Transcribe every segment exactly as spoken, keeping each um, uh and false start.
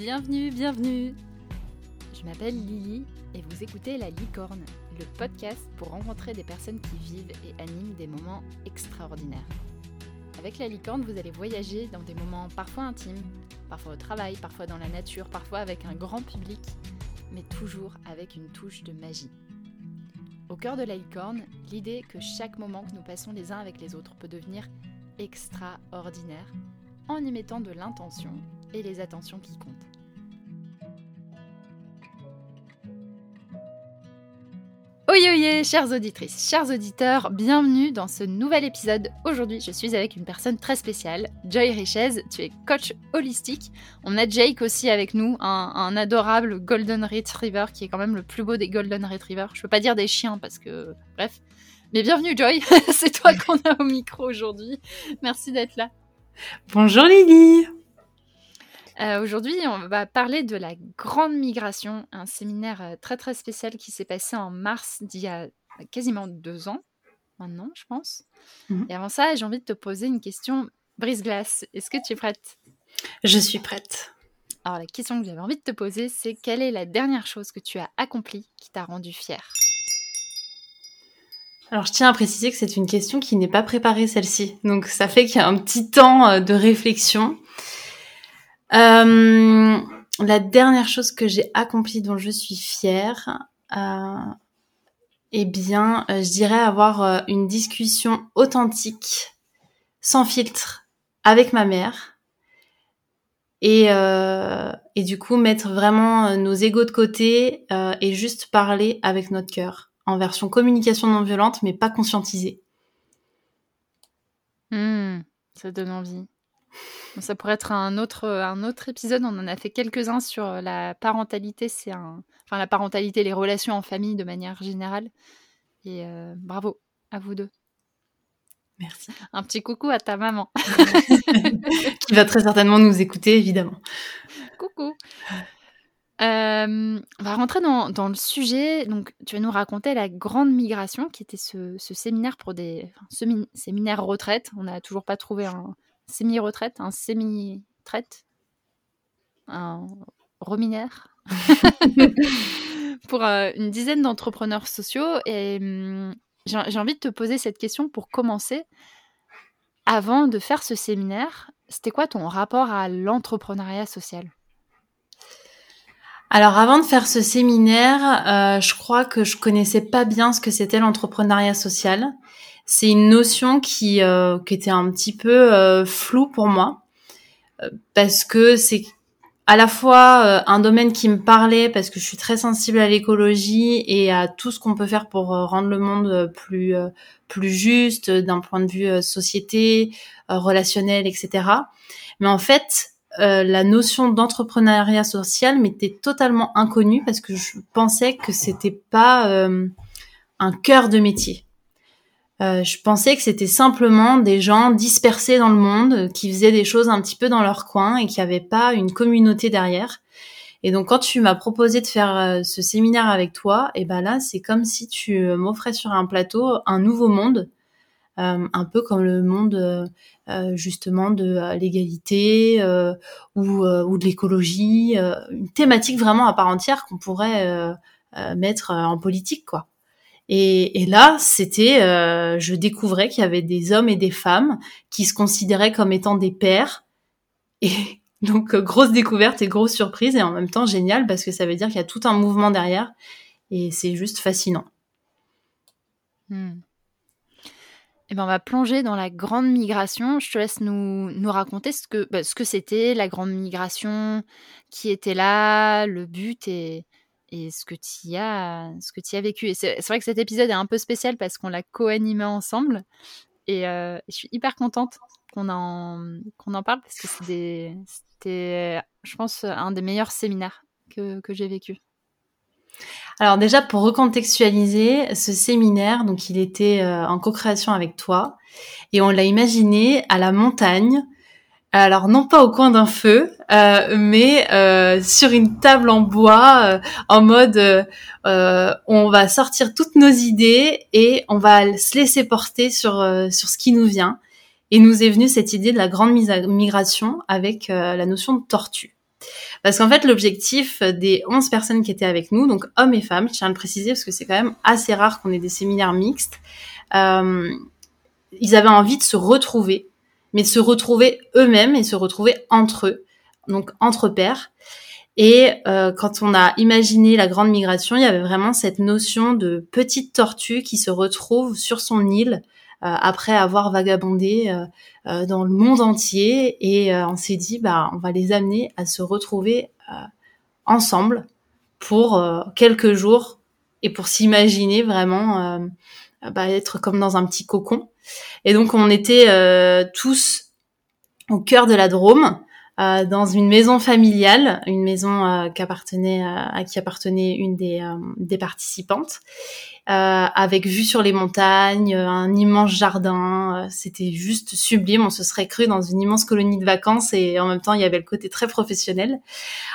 Bienvenue, bienvenue. Je m'appelle Lily et vous écoutez La Licorne, le podcast pour rencontrer des personnes qui vivent et animent des moments extraordinaires. Avec La Licorne, vous allez voyager dans des moments parfois intimes, parfois au travail, parfois dans la nature, parfois avec un grand public, mais toujours avec une touche de magie. Au cœur de La Licorne, l'idée que chaque moment que nous passons les uns avec les autres peut devenir extraordinaire en y mettant de l'intention et les attentions qui comptent. Oye oye, chères auditrices, chers auditeurs, bienvenue dans ce nouvel épisode. Aujourd'hui, je suis avec une personne très spéciale, Joy Richez, tu es coach holistique. On a Jake aussi avec nous, un, un adorable Golden Retriever qui est quand même le plus beau des Golden Retriever. Je peux pas dire des chiens parce que... bref. Mais bienvenue Joy, c'est toi qu'on a au micro aujourd'hui. Merci d'être là. Bonjour Lily. Euh, aujourd'hui, on va parler de la grande migration, un séminaire très très spécial qui s'est passé en mars d'il y a quasiment deux ans, maintenant je pense. Mm-hmm. Et avant ça, j'ai envie de te poser une question brise-glace. Est-ce que tu es prête ? Je suis prête. Alors la question que j'avais envie de te poser, c'est quelle est la dernière chose que tu as accomplie qui t'a rendue fière ? Alors je tiens à préciser que c'est une question qui n'est pas préparée celle-ci, donc ça fait qu'il y a un petit temps de réflexion. Euh, la dernière chose que j'ai accomplie dont je suis fière, euh, eh bien, euh, je dirais avoir euh, une discussion authentique, sans filtre, avec ma mère. Et, euh, et du coup, mettre vraiment nos égos de côté euh, et juste parler avec notre cœur, en version communication non violente, mais pas conscientisée. Mmh, ça donne envie. Ça pourrait être un autre, un autre épisode, on en a fait quelques-uns sur la parentalité, c'est un... enfin la parentalité, les relations en famille de manière générale, et euh, bravo à vous deux. Merci. Un petit coucou à ta maman. Qui va très certainement nous écouter, évidemment. Coucou. Euh, on va rentrer dans, dans le sujet, donc tu vas nous raconter la grande migration qui était ce, ce séminaire pour des... Enfin, semi... séminaire retraite, on n'a toujours pas trouvé un... semi-retraite, un semi-traite, un reminaire, pour euh, une dizaine d'entrepreneurs sociaux. Et hum, j'ai, j'ai envie de te poser cette question pour commencer. Avant de faire ce séminaire, c'était quoi ton rapport à l'entrepreneuriat social ? Alors avant de faire ce séminaire, euh, je crois que je connaissais pas bien ce que c'était l'entrepreneuriat social. C'est une notion qui, euh, qui était un petit peu euh, floue pour moi, euh, parce que c'est à la fois euh, un domaine qui me parlait, parce que je suis très sensible à l'écologie et à tout ce qu'on peut faire pour euh, rendre le monde plus, euh, plus juste, d'un point de vue euh, société, euh, relationnel, et cetera. Mais en fait, euh, la notion d'entrepreneuriat social m'était totalement inconnue, parce que je pensais que c'était pas euh, un cœur de métier. Euh, je pensais que c'était simplement des gens dispersés dans le monde, euh, qui faisaient des choses un petit peu dans leur coin et qui n'avaient pas une communauté derrière. Et donc, quand tu m'as proposé de faire euh, ce séminaire avec toi, et ben là, c'est comme si tu euh, m'offrais sur un plateau un nouveau monde, euh, un peu comme le monde euh, euh, justement de euh, l'égalité euh, ou, euh, ou de l'écologie, euh, une thématique vraiment à part entière qu'on pourrait euh, euh, mettre en politique, quoi. Et, et là, c'était, euh, je découvrais qu'il y avait des hommes et des femmes qui se considéraient comme étant des pairs. Et donc, grosse découverte et grosse surprise, et en même temps génial, parce que ça veut dire qu'il y a tout un mouvement derrière, et c'est juste fascinant. Hmm. Eh ben, on va plonger dans la grande migration. Je te laisse nous, nous raconter ce que, bah, ce que c'était, la grande migration, qui était là, le but et... et ce que tu as, ce que tu as vécu. Et c'est, c'est vrai que cet épisode est un peu spécial parce qu'on l'a co-animé ensemble. Et euh, je suis hyper contente qu'on en, qu'on en parle parce que c'est des, c'était, je pense, un des meilleurs séminaires que, que j'ai vécu. Alors déjà, pour recontextualiser, ce séminaire, donc il était en co-création avec toi. Et on l'a imaginé à la montagne. Alors non pas au coin d'un feu, euh, mais euh, sur une table en bois, euh, en mode euh, on va sortir toutes nos idées et on va se laisser porter sur euh, sur ce qui nous vient. Et nous est venue cette idée de la grande migration avec euh, la notion de tortue. Parce qu'en fait, l'objectif des onze personnes qui étaient avec nous, donc hommes et femmes, je tiens à le préciser parce que c'est quand même assez rare qu'on ait des séminaires mixtes, euh, ils avaient envie de se retrouver, mais de se retrouver eux-mêmes et se retrouver entre eux, donc entre pairs. Et euh, quand on a imaginé la grande migration, il y avait vraiment cette notion de petite tortue qui se retrouve sur son île euh, après avoir vagabondé euh, euh, dans le monde entier. Et euh, on s'est dit, bah, on va les amener à se retrouver euh, ensemble pour euh, quelques jours et pour s'imaginer vraiment euh, bah, être comme dans un petit cocon. Et donc, on était euh, tous au cœur de la Drôme. Euh, dans une maison familiale, une maison euh, qu'appartenait, euh, à qui appartenait une des, euh, des participantes, euh, avec vue sur les montagnes, euh, un immense jardin, euh, c'était juste sublime, on se serait cru dans une immense colonie de vacances et en même temps il y avait le côté très professionnel.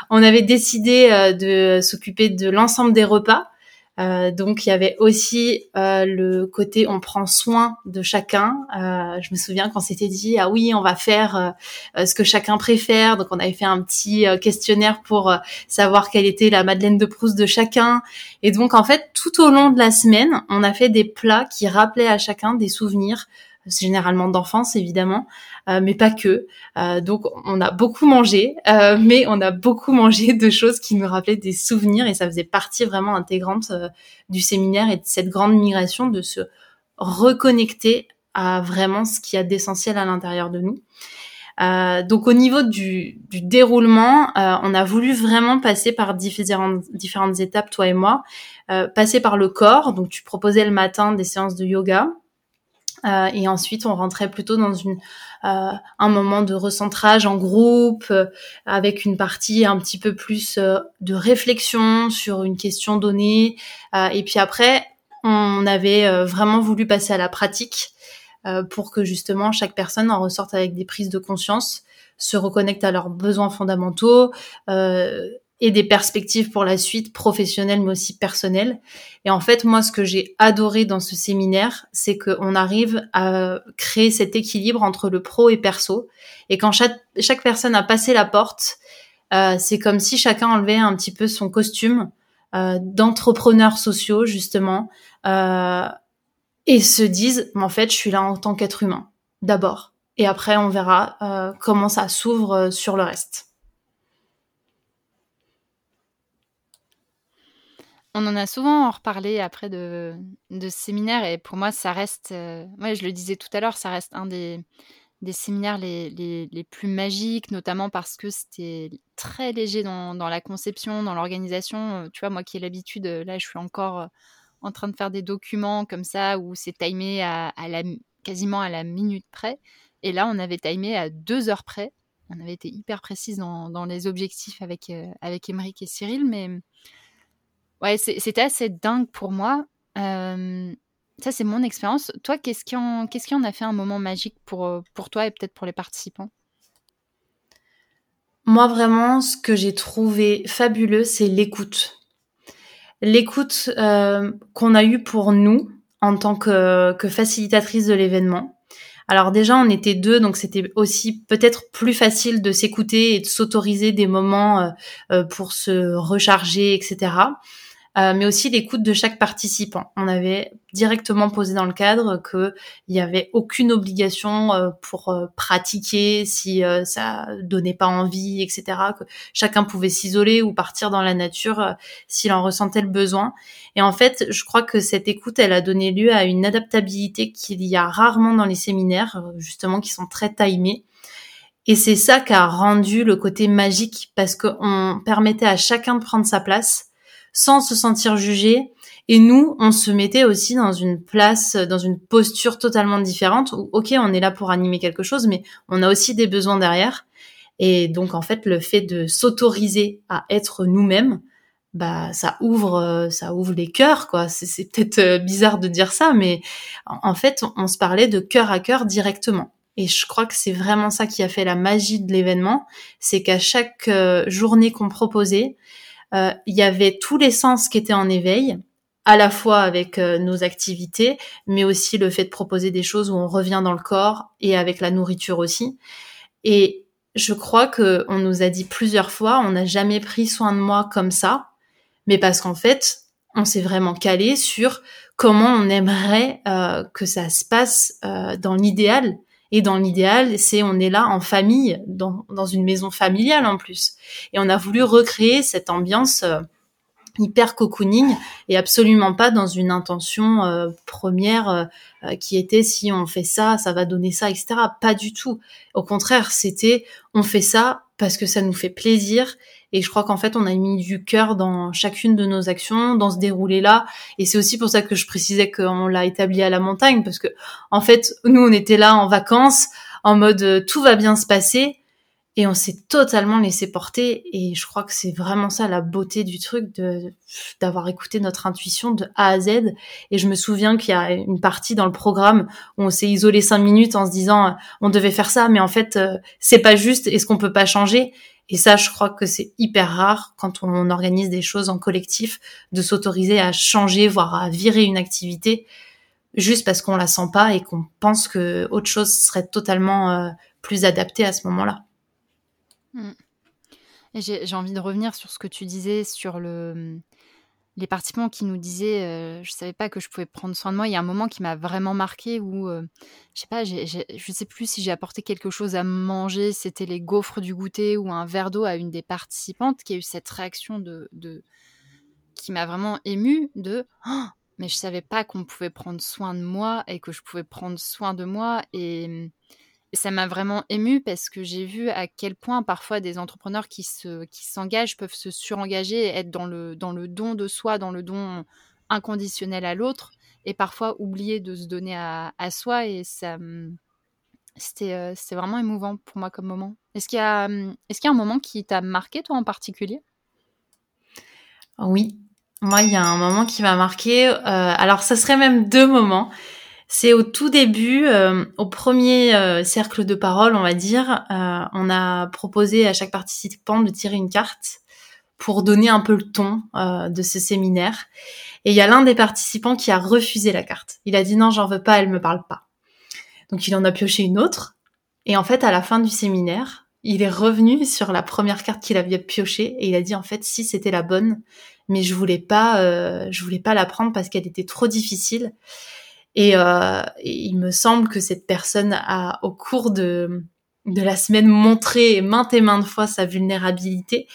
On avait décidé euh, de s'occuper de l'ensemble des repas, euh, donc il y avait aussi euh, le côté on prend soin de chacun. Euh, je me souviens qu'on s'était dit ah oui on va faire euh, ce que chacun préfère, donc on avait fait un petit euh, questionnaire pour euh, savoir quelle était la Madeleine de Proust de chacun, et donc en fait tout au long de la semaine on a fait des plats qui rappelaient à chacun des souvenirs, c'est généralement d'enfance évidemment, euh, mais pas que. Euh, donc on a beaucoup mangé, euh, mais on a beaucoup mangé de choses qui nous rappelaient des souvenirs et ça faisait partie vraiment intégrante euh, du séminaire et de cette grande migration, de se reconnecter à vraiment ce qu'il y a d'essentiel à l'intérieur de nous. Euh, donc au niveau du, du déroulement, euh, on a voulu vraiment passer par différentes, différentes étapes, toi et moi. Euh, passer par le corps, donc tu proposais le matin des séances de yoga. Euh, et ensuite, on rentrait plutôt dans une, euh, un moment de recentrage en groupe, euh, avec une partie un petit peu plus euh, de réflexion sur une question donnée. Euh, et puis après, on avait euh, vraiment voulu passer à la pratique euh, pour que justement chaque personne en ressorte avec des prises de conscience, se reconnecte à leurs besoins fondamentaux, euh, et des perspectives pour la suite, professionnelles mais aussi personnelles. Et en fait, moi, ce que j'ai adoré dans ce séminaire, c'est qu'on arrive à créer cet équilibre entre le pro et perso. Et quand chaque, chaque personne a passé la porte, euh, c'est comme si chacun enlevait un petit peu son costume euh, d'entrepreneurs sociaux, justement, euh, et se disent, mais en fait, je suis là en tant qu'être humain, d'abord. Et après, on verra euh, comment ça s'ouvre euh, sur le reste. On en a souvent reparlé après de, de ce séminaire et pour moi, ça reste, euh, ouais, je le disais tout à l'heure, ça reste un des, des séminaires les, les, les plus magiques, notamment parce que c'était très léger dans, dans la conception, dans l'organisation. Tu vois, moi qui ai l'habitude, là, je suis encore en train de faire des documents comme ça où c'est timé à, à la, quasiment à la minute près. Et là, on avait timé à deux heures près. On avait été hyper précise dans, dans les objectifs avec, euh, avec Aymeric et Cyril, mais... Ouais, c'est, c'était assez dingue pour moi. Euh, ça, c'est mon expérience. Toi, qu'est-ce qui, en, qu'est-ce qui en a fait un moment magique pour, pour toi et peut-être pour les participants ? Moi, vraiment, ce que j'ai trouvé fabuleux, c'est l'écoute. L'écoute euh, qu'on a eue pour nous en tant que, que facilitatrice de l'événement. Alors déjà, on était deux, donc c'était aussi peut-être plus facile de s'écouter et de s'autoriser des moments euh, pour se recharger, et cetera. Euh, mais aussi l'écoute de chaque participant. On avait directement posé dans le cadre que il y avait aucune obligation euh, pour euh, pratiquer si euh, ça donnait pas envie, et cetera. Que chacun pouvait s'isoler ou partir dans la nature euh, s'il en ressentait le besoin. Et en fait, je crois que cette écoute, elle a donné lieu à une adaptabilité qu'il y a rarement dans les séminaires, justement, qui sont très timés. Et c'est ça qui a rendu le côté magique parce qu'on permettait à chacun de prendre sa place sans se sentir jugé. Et nous, on se mettait aussi dans une place, dans une posture totalement différente où, ok, on est là pour animer quelque chose, mais on a aussi des besoins derrière. Et donc, en fait, le fait de s'autoriser à être nous-mêmes, bah, ça ouvre, ça ouvre les cœurs, quoi. C'est, c'est peut-être bizarre de dire ça, mais en fait, on, on se parlait de cœur à cœur directement. Et je crois que c'est vraiment ça qui a fait la magie de l'événement. C'est qu'à chaque euh, journée qu'on proposait, il euh, y avait tous les sens qui étaient en éveil, à la fois avec euh, nos activités, mais aussi le fait de proposer des choses où on revient dans le corps et avec la nourriture aussi. Et je crois qu'on nous a dit plusieurs fois, on n'a jamais pris soin de moi comme ça, mais parce qu'en fait, on s'est vraiment calé sur comment on aimerait euh, que ça se passe euh, dans l'idéal. Et dans l'idéal, c'est on est là en famille, dans, dans une maison familiale en plus. Et on a voulu recréer cette ambiance euh, hyper cocooning et absolument pas dans une intention euh, première euh, qui était si on fait ça, ça va donner ça, et cetera. Pas du tout. Au contraire, c'était on fait ça parce que ça nous fait plaisir. Et je crois qu'en fait, on a mis du cœur dans chacune de nos actions, dans ce déroulé-là. Et c'est aussi pour ça que je précisais qu'on l'a établi à la montagne, parce que en fait, nous, on était là en vacances, en mode « tout va bien se passer », et on s'est totalement laissé porter. Et je crois que c'est vraiment ça la beauté du truc, de d'avoir écouté notre intuition de A à Z. Et je me souviens qu'il y a une partie dans le programme où on s'est isolé cinq minutes en se disant « on devait faire ça, mais en fait, c'est pas juste, est-ce qu'on peut pas changer ?» Et ça, je crois que c'est hyper rare quand on organise des choses en collectif, de s'autoriser à changer, voire à virer une activité, juste parce qu'on la sent pas et qu'on pense que autre chose serait totalement euh, plus adaptée à ce moment-là. Et j'ai, j'ai envie de revenir sur ce que tu disais, sur le, les participants qui nous disaient euh, « je savais pas que je pouvais prendre soin de moi ». Il y a un moment qui m'a vraiment marquée où, euh, je sais pas, j'ai, j'ai, je sais plus si j'ai apporté quelque chose à manger, c'était les gaufres du goûter ou un verre d'eau à une des participantes qui a eu cette réaction de, de qui m'a vraiment émue de oh, « mais je savais pas qu'on pouvait prendre soin de moi et que je pouvais prendre soin de moi ». Et ça m'a vraiment émue parce que j'ai vu à quel point parfois des entrepreneurs qui, se, qui s'engagent peuvent se surengager et être dans le, dans le don de soi, dans le don inconditionnel à l'autre et parfois oublier de se donner à, à soi. Et ça, c'était, c'était vraiment émouvant pour moi comme moment. Est-ce qu'il y a, est-ce qu'il y a un moment qui t'a marqué, toi, en particulier ? Oui, moi, il y a un moment qui m'a marqué. Euh, alors, ça serait même deux moments. C'est au tout début, euh, au premier euh, cercle de parole, on va dire, euh, on a proposé à chaque participant de tirer une carte pour donner un peu le ton euh, de ce séminaire. Et il y a l'un des participants qui a refusé la carte. Il a dit « non, j'en veux pas, elle me parle pas ». Donc il en a pioché une autre. Et en fait, à la fin du séminaire, il est revenu sur la première carte qu'il avait piochée et il a dit « en fait, si, c'était la bonne, mais je voulais pas, euh, je voulais pas la prendre parce qu'elle était trop difficile ». Et, euh, et il me semble que cette personne a, au cours de, de la semaine, montré maintes et maintes fois sa vulnérabilité.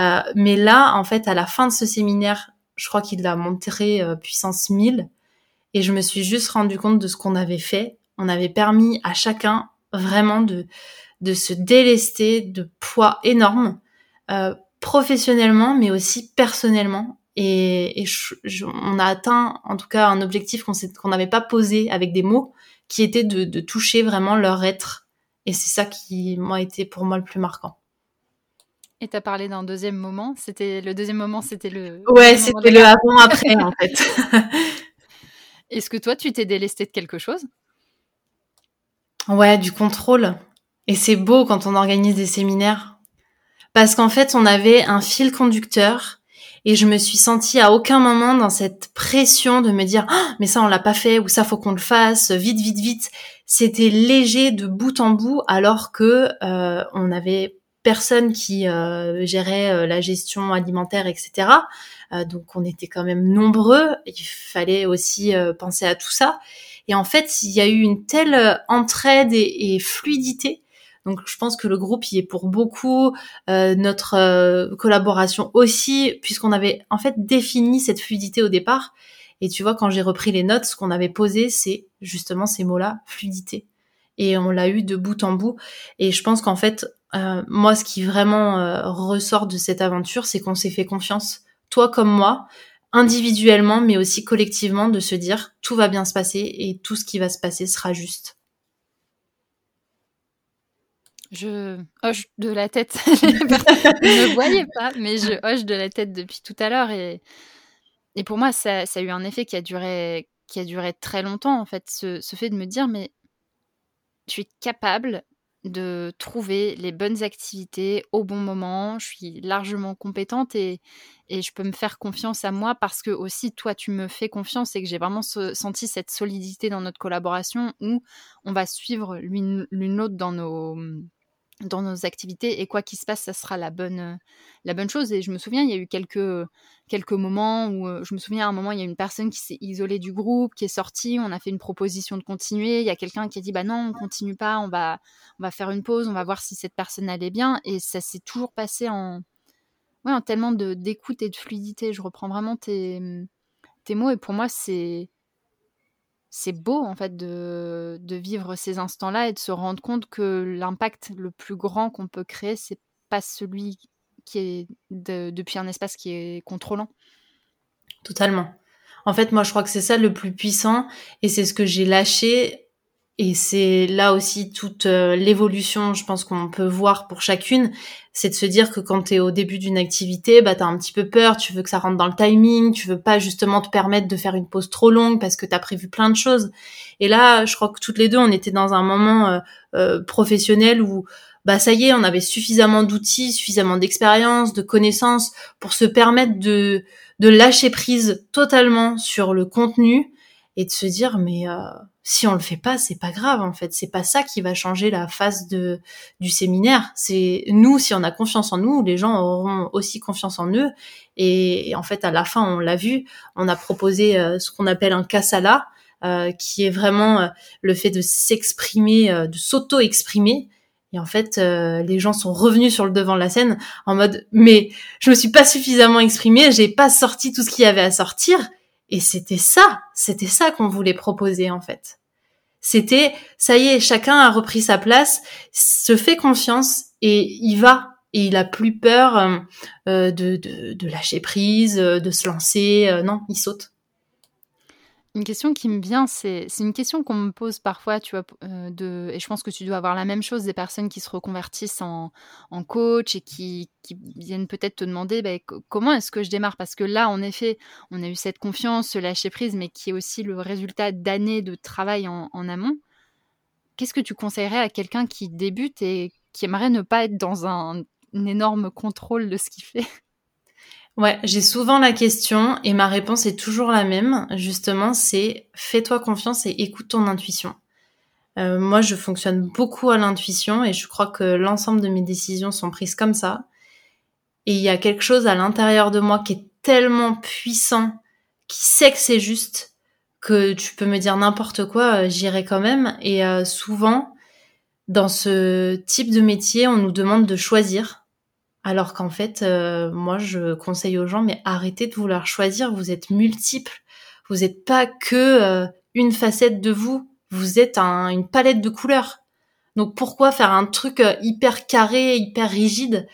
Euh, mais là, en fait, à la fin de ce séminaire, je crois qu'il l'a montré euh, puissance mille. Et je me suis juste rendu compte de ce qu'on avait fait. On avait permis à chacun vraiment de, de se délester de poids énormes, euh, professionnellement, mais aussi personnellement. Et, et je, je, on a atteint en tout cas un objectif qu'on qu'on n'avait pas posé avec des mots, qui était de, de toucher vraiment leur être. Et c'est ça qui m'a été pour moi le plus marquant. Et t'as parlé d'un deuxième moment. C'était le deuxième moment, c'était le. Ouais, le c'était le avant après en fait. Est-ce que toi, tu t'es délesté de quelque chose ? Ouais, du contrôle. Et c'est beau quand on organise des séminaires, parce qu'en fait, on avait un fil conducteur. Et je me suis sentie à aucun moment dans cette pression de me dire oh, « mais ça, on l'a pas fait » ou « ça, faut qu'on le fasse, vite, vite, vite ». C'était léger de bout en bout, alors que euh, on avait personne qui euh, gérait euh, la gestion alimentaire, et cetera. Euh, donc, on était quand même nombreux. Il fallait aussi euh, penser à tout ça. Et en fait, il y a eu une telle entraide et, et fluidité. Donc, je pense que le groupe y est pour beaucoup, euh, notre euh, collaboration aussi, puisqu'on avait en fait défini cette fluidité au départ. Et tu vois, quand j'ai repris les notes, ce qu'on avait posé, c'est justement ces mots-là, fluidité. Et on l'a eu de bout en bout. Et je pense qu'en fait, euh, moi, ce qui vraiment euh, ressort de cette aventure, c'est qu'on s'est fait confiance, toi comme moi, individuellement, mais aussi collectivement, de se dire tout va bien se passer et tout ce qui va se passer sera juste. Je hoche de la tête, je ne voyais pas, mais je hoche de la tête depuis tout à l'heure. Et, et pour moi, ça, ça a eu un effet qui a duré, qui a duré très longtemps, en fait. Ce, ce fait de me dire, mais je suis capable de trouver les bonnes activités au bon moment, je suis largement compétente et, et je peux me faire confiance à moi parce que aussi toi tu me fais confiance et que j'ai vraiment so- senti cette solidité dans notre collaboration où on va suivre l'une, l'une l'autre dans nos... dans nos activités, et quoi qu'il se passe, ça sera la bonne, la bonne chose. Et je me souviens, il y a eu quelques, quelques moments où, je me souviens à un moment, il y a une personne qui s'est isolée du groupe, qui est sortie, on a fait une proposition de continuer, il y a quelqu'un qui a dit, bah non, on continue pas, on va, on va faire une pause, on va voir si cette personne allait bien, et ça s'est toujours passé en, ouais, en tellement de, d'écoute et de fluidité. Je reprends vraiment tes, tes mots, et pour moi, c'est... c'est beau en fait de, de vivre ces instants-là et de se rendre compte que l'impact le plus grand qu'on peut créer, c'est pas celui qui est de, depuis un espace qui est contrôlant. Totalement. En fait, moi, je crois que c'est ça le plus puissant, et c'est ce que j'ai lâché, et c'est là aussi toute euh, l'évolution, je pense, qu'on peut voir pour chacune, c'est de se dire que quand t'es au début d'une activité, bah t'as un petit peu peur, tu veux que ça rentre dans le timing, tu veux pas justement te permettre de faire une pause trop longue parce que t'as prévu plein de choses. Et là, je crois que toutes les deux, on était dans un moment euh, euh, professionnel où bah ça y est, on avait suffisamment d'outils, suffisamment d'expérience, de connaissances pour se permettre de de lâcher prise totalement sur le contenu et de se dire mais euh, si on le fait pas, c'est pas grave en fait, c'est pas ça qui va changer la face de du séminaire, c'est nous, si on a confiance en nous, les gens auront aussi confiance en eux. Et, et en fait à la fin, on l'a vu, on a proposé euh, ce qu'on appelle un Kassala, euh, qui est vraiment euh, le fait de s'exprimer, euh, de s'auto-exprimer. Et en fait, euh, les gens sont revenus sur le devant de la scène en mode mais je me suis pas suffisamment exprimée, j'ai pas sorti tout ce qu'il y avait à sortir. Et c'était ça, c'était ça qu'on voulait proposer en fait. C'était, ça y est, chacun a repris sa place, se fait confiance et il va. Et il a plus peur euh, de, de, de lâcher prise, de se lancer. Euh, non, il saute. Une question qui me vient, c'est, c'est une question qu'on me pose parfois, tu vois, euh, de, et je pense que tu dois avoir la même chose, des personnes qui se reconvertissent en, en coach et qui, qui viennent peut-être te demander bah, comment est-ce que je démarre ? Parce que là, en effet, on a eu cette confiance, ce lâcher-prise, mais qui est aussi le résultat d'années de travail en, en amont. Qu'est-ce que tu conseillerais à quelqu'un qui débute et qui aimerait ne pas être dans un, un énorme contrôle de ce qu'il fait ? Ouais, j'ai souvent la question et ma réponse est toujours la même, justement, c'est fais-toi confiance et écoute ton intuition. Euh, moi, je fonctionne beaucoup à l'intuition et je crois que l'ensemble de mes décisions sont prises comme ça. Et il y a quelque chose à l'intérieur de moi qui est tellement puissant, qui sait que c'est juste, que tu peux me dire n'importe quoi, j'irai quand même. Et euh, souvent, dans ce type de métier, on nous demande de choisir. Alors qu'en fait, euh, moi, je conseille aux gens, mais arrêtez de vouloir choisir. Vous êtes multiples. Vous n'êtes pas que euh, une facette de vous. Vous êtes un, une palette de couleurs. Donc, pourquoi faire un truc hyper carré, hyper rigide,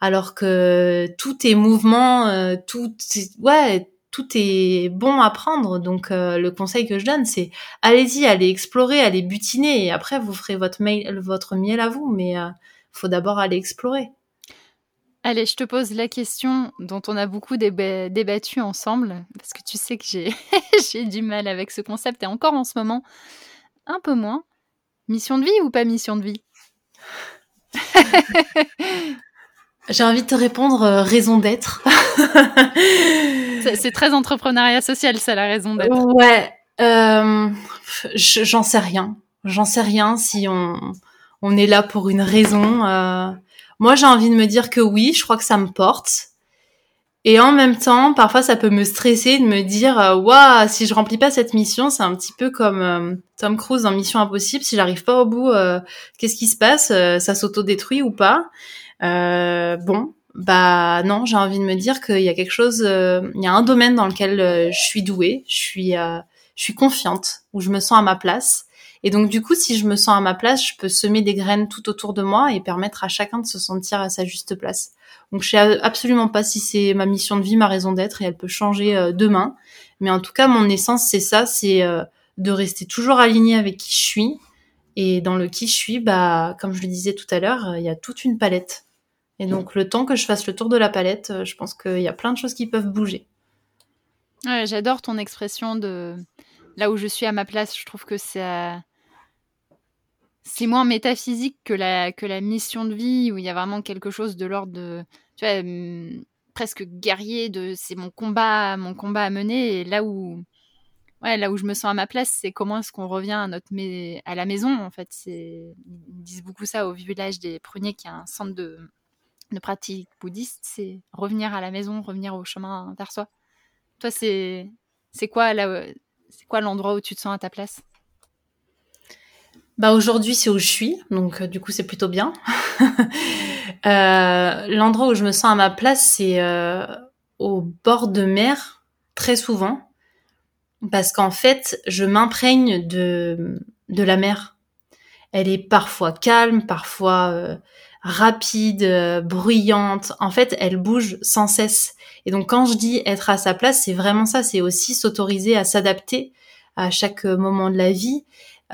alors que tout est mouvement, euh, tout, est, ouais, tout est bon à prendre. Donc, euh, le conseil que je donne, c'est allez-y, allez explorer, allez butiner, et après, vous ferez votre, mail, votre miel à vous. Mais euh, faut d'abord aller explorer. Allez, je te pose la question dont on a beaucoup déba- débattu ensemble, parce que tu sais que j'ai, j'ai du mal avec ce concept, et encore en ce moment, un peu moins. Mission de vie ou pas mission de vie ? J'ai envie de te répondre euh, raison d'être. c'est, c'est très entrepreneuriat social, ça, la raison d'être. Ouais, euh, j'en sais rien. J'en sais rien si on, on est là pour une raison... Euh... Moi, j'ai envie de me dire que oui, je crois que ça me porte. Et en même temps, parfois, ça peut me stresser de me dire « Waouh, si je remplis pas cette mission, c'est un petit peu comme euh, Tom Cruise dans Mission Impossible. Si j'arrive pas au bout, euh, qu'est-ce qui se passe ? Ça s'autodétruit ou pas ?» euh, Bon, bah non, j'ai envie de me dire qu'il y a quelque chose, euh, il y a un domaine dans lequel euh, je suis douée, je suis, euh, je suis confiante, où je me sens à ma place. Et donc, du coup, si je me sens à ma place, je peux semer des graines tout autour de moi et permettre à chacun de se sentir à sa juste place. Donc, je sais absolument pas si c'est ma mission de vie, ma raison d'être, et elle peut changer euh, demain. Mais en tout cas, mon essence, c'est ça, c'est euh, de rester toujours alignée avec qui je suis. Et dans le qui je suis, bah, comme je le disais tout à l'heure, il euh, y a toute une palette. Et donc, le temps que je fasse le tour de la palette, euh, je pense qu'il y a plein de choses qui peuvent bouger. Ouais, j'adore ton expression de « là où je suis à ma place », je trouve que ça... C'est moins métaphysique que la, que la mission de vie, où il y a vraiment quelque chose de l'ordre de, tu vois, hum, presque guerrier, de c'est mon combat, mon combat à mener, et là où ouais, là où je me sens à ma place, c'est comment est-ce qu'on revient à, notre mais... à la maison, en fait. C'est... Ils disent beaucoup ça au village des Pruniers, qui est un centre de, de pratique bouddhiste, c'est revenir à la maison, revenir au chemin vers soi. Toi, c'est, c'est, quoi, là... c'est quoi l'endroit où tu te sens à ta place ? Bah aujourd'hui, c'est où je suis, donc euh, du coup, c'est plutôt bien. euh, l'endroit où je me sens à ma place, c'est euh, au bord de mer, très souvent, parce qu'en fait, je m'imprègne de de la mer. Elle est parfois calme, parfois euh, rapide, euh, bruyante. En fait, elle bouge sans cesse. Et donc, quand je dis être à sa place, c'est vraiment ça. C'est aussi s'autoriser à s'adapter à chaque moment de la vie.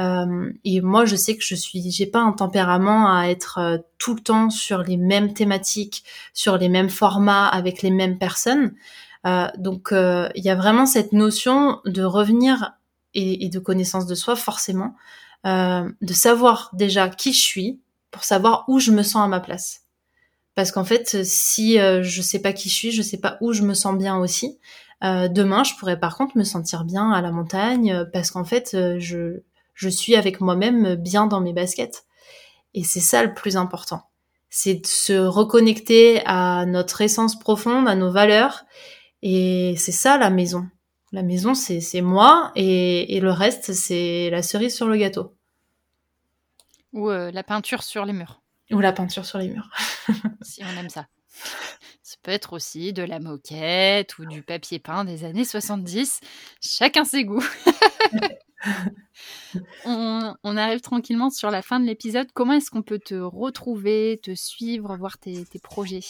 Euh, et moi, je sais que je suis, j'ai pas un tempérament à être euh, tout le temps sur les mêmes thématiques, sur les mêmes formats, avec les mêmes personnes. Euh, donc, il euh, y a vraiment cette notion de revenir et, et de connaissance de soi, forcément, euh, de savoir déjà qui je suis pour savoir où je me sens à ma place. Parce qu'en fait, si euh, je sais pas qui je suis, je sais pas où je me sens bien aussi. Euh, demain, je pourrais par contre me sentir bien à la montagne, parce qu'en fait, euh, je je suis avec moi-même bien dans mes baskets. Et c'est ça le plus important. C'est de se reconnecter à notre essence profonde, à nos valeurs. Et c'est ça, la maison. La maison, c'est, c'est moi, et, et le reste, c'est la cerise sur le gâteau. Ou euh, la peinture sur les murs. Ou la peinture sur les murs. Si on aime ça. Ça peut être aussi de la moquette ou du papier peint des années soixante-dix. Chacun ses goûts. on, on arrive tranquillement sur la fin de l'épisode. Comment est-ce qu'on peut te retrouver, te suivre, voir tes, tes projets ?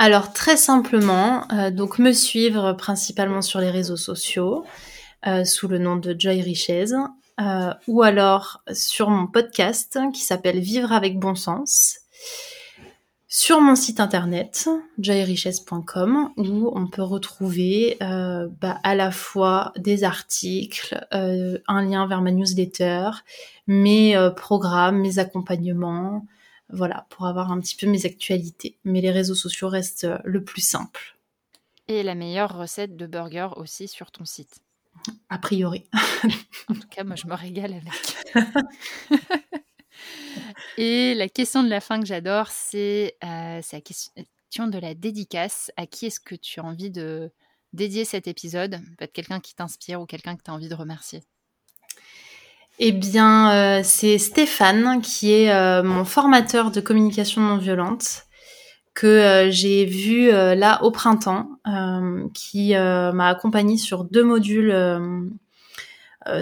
Alors très simplement, euh, donc me suivre principalement sur les réseaux sociaux euh, sous le nom de Joy Richez, euh, ou alors sur mon podcast qui s'appelle Vivre avec bon sens, sur mon site internet jairichesse point com, où on peut retrouver euh, bah, à la fois des articles, euh, un lien vers ma newsletter, mes euh, programmes, mes accompagnements, voilà, pour avoir un petit peu mes actualités. Mais les réseaux sociaux restent euh, le plus simple. Et la meilleure recette de burger aussi sur ton site. A priori. En tout cas, moi, je me régale avec. Et la question de la fin que j'adore, c'est, euh, c'est la question de la dédicace. À qui est-ce que tu as envie de dédier cet épisode ? Peut-être quelqu'un qui t'inspire ou quelqu'un que tu as envie de remercier. Eh bien, euh, c'est Stéphane qui est euh, mon formateur de communication non violente, que euh, j'ai vu euh, là au printemps, euh, qui euh, m'a accompagnée sur deux modules euh,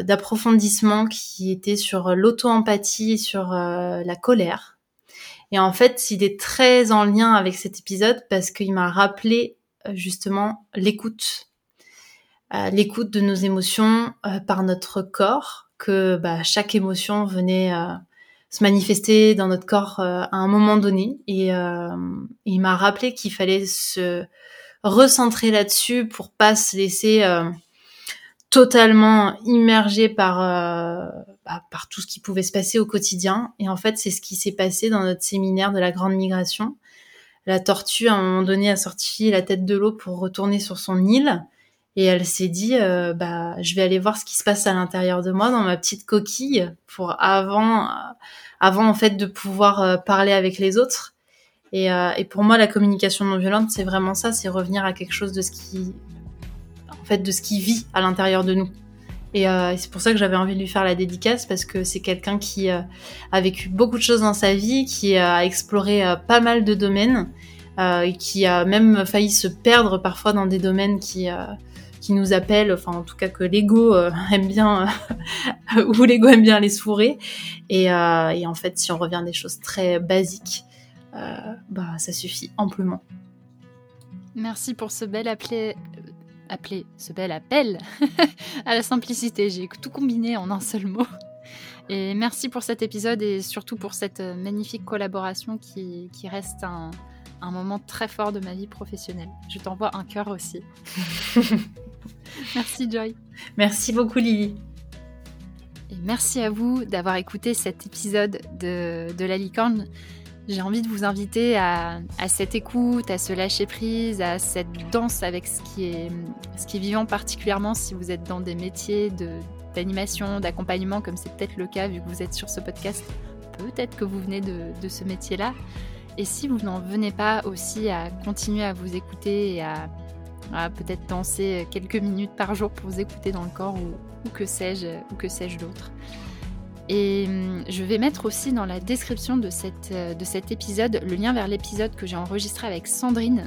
d'approfondissement qui était sur l'auto-empathie et sur euh, la colère. Et en fait, il est très en lien avec cet épisode parce qu'il m'a rappelé euh, justement l'écoute. Euh, l'écoute de nos émotions euh, par notre corps, que bah, chaque émotion venait euh, se manifester dans notre corps euh, à un moment donné. Et euh, il m'a rappelé qu'il fallait se recentrer là-dessus pour pas se laisser... Euh, totalement immergée par euh, bah, par tout ce qui pouvait se passer au quotidien. Et en fait, c'est ce qui s'est passé dans notre séminaire de la grande migration. La tortue, à un moment donné, a sorti la tête de l'eau pour retourner sur son île, et elle s'est dit euh, bah je vais aller voir ce qui se passe à l'intérieur de moi, dans ma petite coquille, pour avant avant en fait de pouvoir euh, parler avec les autres. Et euh, et pour moi, la communication non violente, c'est vraiment ça, c'est revenir à quelque chose de ce qui fait, de ce qui vit à l'intérieur de nous. Et euh, c'est pour ça que j'avais envie de lui faire la dédicace, parce que c'est quelqu'un qui euh, a vécu beaucoup de choses dans sa vie, qui euh, a exploré euh, pas mal de domaines, euh, et qui a même failli se perdre parfois dans des domaines qui, euh, qui nous appellent, enfin en tout cas que l'ego euh, aime bien, euh, ou l'ego aime bien aller se fourrer. Et, euh, et en fait, si on revient à des choses très basiques, euh, bah, ça suffit amplement. Merci pour ce bel appel... appeler ce bel appel à la simplicité. J'ai tout combiné en un seul mot. Et merci pour cet épisode, et surtout pour cette magnifique collaboration qui, qui reste un, un moment très fort de ma vie professionnelle. Je t'envoie un cœur aussi. Merci Joy. Merci beaucoup Lily. Et merci à vous d'avoir écouté cet épisode de, de La Licorne. J'ai envie de vous inviter à, à cette écoute, à ce lâcher prise, à cette danse avec ce qui est, ce qui est vivant, particulièrement si vous êtes dans des métiers de, d'animation, d'accompagnement, comme c'est peut-être le cas vu que vous êtes sur ce podcast. Peut-être que vous venez de, de ce métier-là. Et si vous n'en venez pas aussi à continuer à vous écouter et à, à peut-être danser quelques minutes par jour pour vous écouter dans le corps ou, ou que sais-je, ou que sais-je d'autre. Et je vais mettre aussi dans la description de, cette, de cet épisode le lien vers l'épisode que j'ai enregistré avec Sandrine,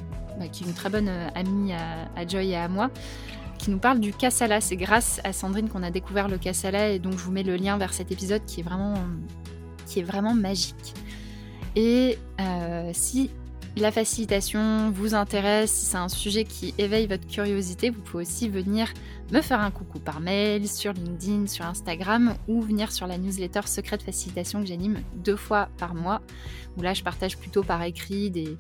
qui est une très bonne amie à, à Joy et à moi, qui nous parle du Kassala. C'est grâce à Sandrine qu'on a découvert le Kassala, et donc je vous mets le lien vers cet épisode qui est vraiment, qui est vraiment magique. Et euh, si la facilitation vous intéresse, si c'est un sujet qui éveille votre curiosité, vous pouvez aussi venir me faire un coucou par mail, sur LinkedIn, sur Instagram, ou venir sur la newsletter Secrets de Facilitation que j'anime deux fois par mois, où là je partage plutôt par écrit des,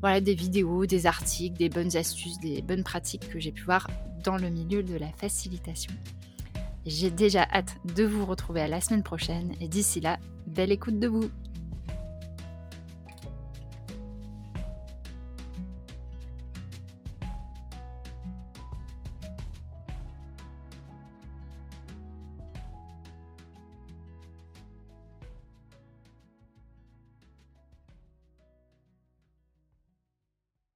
voilà, des vidéos, des articles, des bonnes astuces, des bonnes pratiques que j'ai pu voir dans le milieu de la facilitation. J'ai déjà hâte de vous retrouver à la semaine prochaine, et d'ici là, belle écoute de vous.